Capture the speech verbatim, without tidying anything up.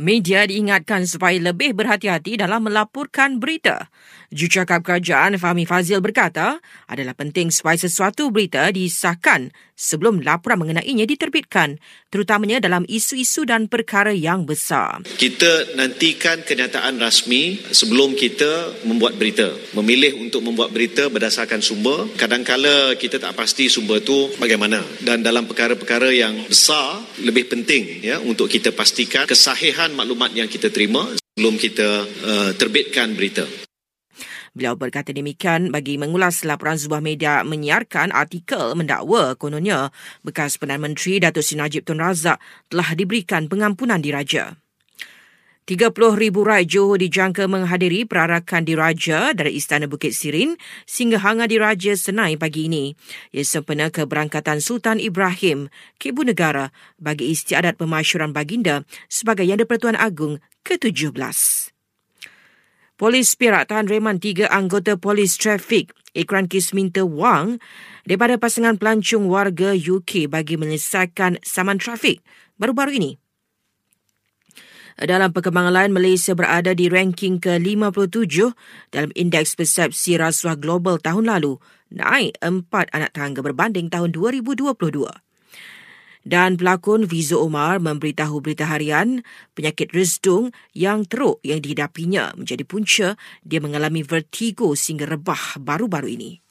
Media diingatkan supaya lebih berhati-hati dalam melaporkan berita. Jurucakap kerajaan Fahmi Fazil berkata, adalah penting supaya sesuatu berita disahkan sebelum laporan mengenainya diterbitkan, terutamanya dalam isu-isu dan perkara yang besar. Kita nantikan kenyataan rasmi sebelum kita membuat berita. Memilih untuk membuat berita berdasarkan sumber. Kadangkala kita tak pasti sumber itu bagaimana. Dan dalam perkara-perkara yang besar, lebih penting ya untuk kita pastikan kesahihan maklumat yang kita terima sebelum kita uh, terbitkan berita. Beliau berkata demikian bagi mengulas laporan sebuah media menyiarkan artikel mendakwa kononnya bekas Perdana Menteri Datuk Seri Najib Tun Razak telah diberikan pengampunan diraja. tiga puluh ribu rakyat Johor dijangka menghadiri perarakan diraja dari Istana Bukit Sirin sehingga hangar diraja Senai pagi ini. Ia sempena keberangkatan Sultan Ibrahim, Kibunegara bagi istiadat pemasyuran baginda sebagai Yang di-Pertuan Agung ke tujuh belas. Polis Perak tahan reman tiga anggota polis trafik Ikran Kisminta Wang daripada pasangan pelancong warga U K bagi menyelesaikan saman trafik baru-baru ini. Dalam perkembangan lain, Malaysia berada di ranking ke lima puluh tujuh dalam Indeks Persepsi Rasuah Global tahun lalu, naik empat anak tangga berbanding tahun dua ribu dua puluh dua. Dan pelakon Vizu Omar memberitahu berita harian penyakit resdung yang teruk yang dihidapinya menjadi punca dia mengalami vertigo sehingga rebah baru-baru ini.